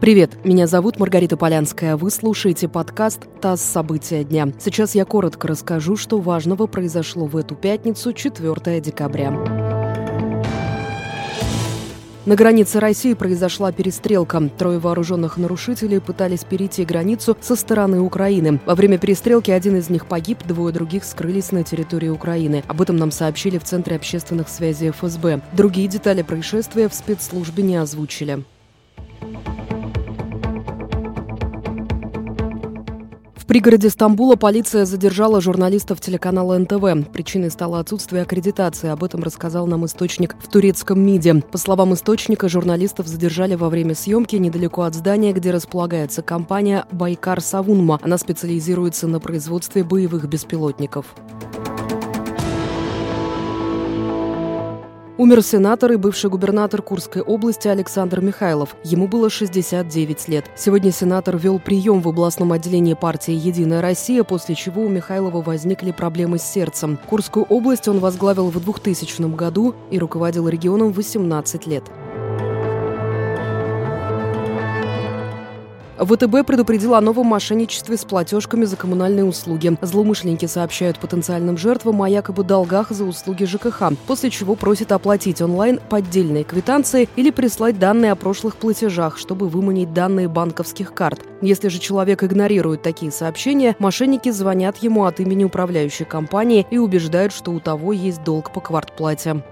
Привет, меня зовут Маргарита Полянская. Вы слушаете подкаст «ТАСС. События дня». Сейчас я коротко расскажу, что важного произошло в эту пятницу, 4 декабря. На границе России произошла перестрелка. 3 вооруженных нарушителей пытались перейти границу со стороны Украины. Во время перестрелки один из них погиб, 2 других скрылись на территории Украины. Об этом нам сообщили в Центре общественных связей ФСБ. Другие детали происшествия в спецслужбе не озвучили. В пригороде Стамбула полиция задержала журналистов телеканала НТВ. Причиной стало отсутствие аккредитации. Об этом рассказал нам источник в турецком МИДе. По словам источника, журналистов задержали во время съемки недалеко от здания, где располагается компания «Байкар Савунма». Она специализируется на производстве боевых беспилотников. Умер сенатор и бывший губернатор Курской области Александр Михайлов. Ему было 69 лет. Сегодня сенатор вел прием в областном отделении партии «Единая Россия», после чего у Михайлова возникли проблемы с сердцем. Курскую область он возглавил в 2000 году и руководил регионом 18 лет. ВТБ предупредила о новом мошенничестве с платежками за коммунальные услуги. Злоумышленники сообщают потенциальным жертвам о якобы долгах за услуги ЖКХ, после чего просят оплатить онлайн поддельные квитанции или прислать данные о прошлых платежах, чтобы выманить данные банковских карт. Если же человек игнорирует такие сообщения, мошенники звонят ему от имени управляющей компании и убеждают, что у того есть долг по квартплате.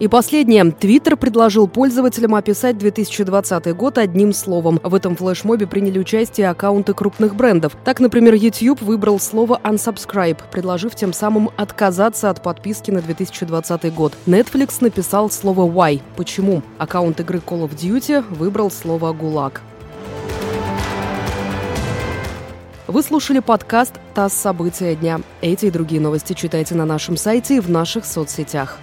И последнее. Twitter предложил пользователям описать 2020 год одним словом. В этом флешмобе приняли участие аккаунты крупных брендов. Так, например, YouTube выбрал слово «Unsubscribe», предложив тем самым отказаться от подписки на 2020 год. Netflix написал слово «Why» – «Почему?». Аккаунт игры Call of Duty выбрал слово «Гулаг». Вы слушали подкаст «ТАСС. События дня». Эти и другие новости читайте на нашем сайте и в наших соцсетях.